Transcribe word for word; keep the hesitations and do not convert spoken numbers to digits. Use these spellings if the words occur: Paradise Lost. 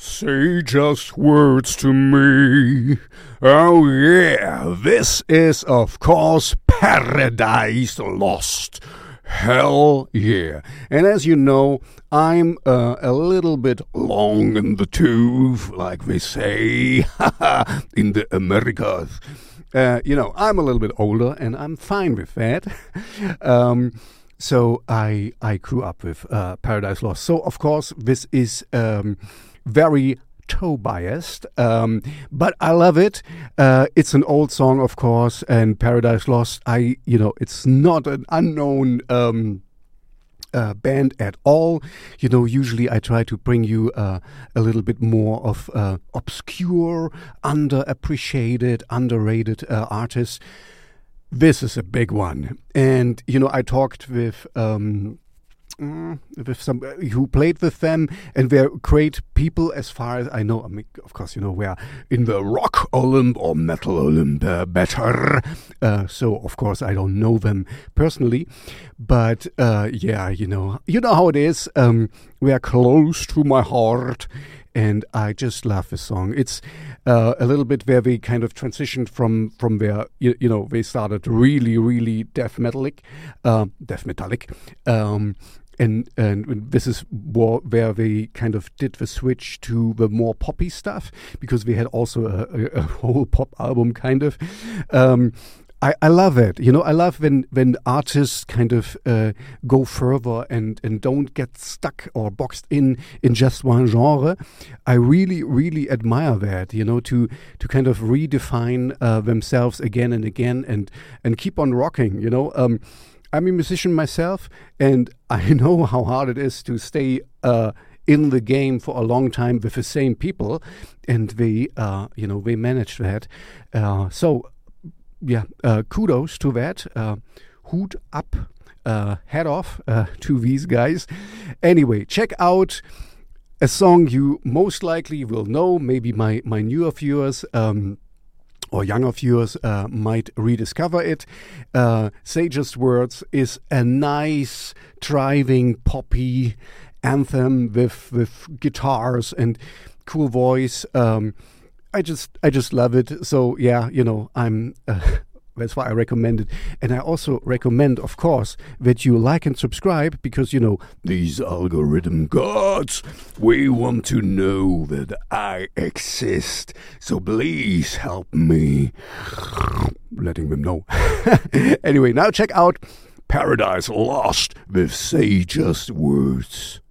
Say just words to me. Oh yeah, this is of course Paradise Lost. Hell yeah. And as you know, I'm uh, a little bit long in the tooth, like we say in the Americas. Uh, you know, I'm a little bit older and I'm fine with that. um, so I I grew up with uh, Paradise Lost. So of course this is um, very toe-biased, um, but I love it. Uh, it's an old song, of course, and Paradise Lost, I, you know, it's not an unknown um, uh, band at all. You know, usually I try to bring you uh, a little bit more of uh, obscure, underappreciated, underrated uh, artists. This is a big one. And, you know, I talked with... Um, Mm, with some uh, who played with them, and they're great people as far as I know. I mean, of course, you know, we're in the rock Olymp or metal Olymp uh, better. Uh, so, of course, I don't know them personally, but uh, yeah, you know, you know how it is. Um, we are close to my heart, and I just love this song. It's uh, a little bit where they kind of transitioned from from their, you, you know, they started really, really death metallic, uh, death metallic. Um, And and this is where they kind of did the switch to the more poppy stuff, because we had also a, a, a whole pop album kind of. Um, I, I love it. You know, I love when, when artists kind of uh, go further and, and don't get stuck or boxed in in just one genre. I really, really admire that, you know, to to kind of redefine uh, themselves again and again and, and keep on rocking, you know. Um, I'm a musician myself, and I know how hard it is to stay uh, in the game for a long time with the same people, and they, uh, you know, they manage that. Uh, so, yeah, uh, kudos to that. Uh, hood up, uh, head off uh, to these guys. Anyway, check out a song you most likely will know. Maybe my my newer viewers. Um, or younger viewers uh, might rediscover it. Uh, Say Just Words is a nice, driving, poppy anthem with with guitars and cool voice. Um, I just I just love it. So yeah, you know, I'm. Uh, that's why I recommend it. And I also recommend, of course, that you like and subscribe, because, you know, these algorithm gods, we want to know that I exist. So please help me letting them know. Anyway, now check out Paradise Lost with Say Just Words.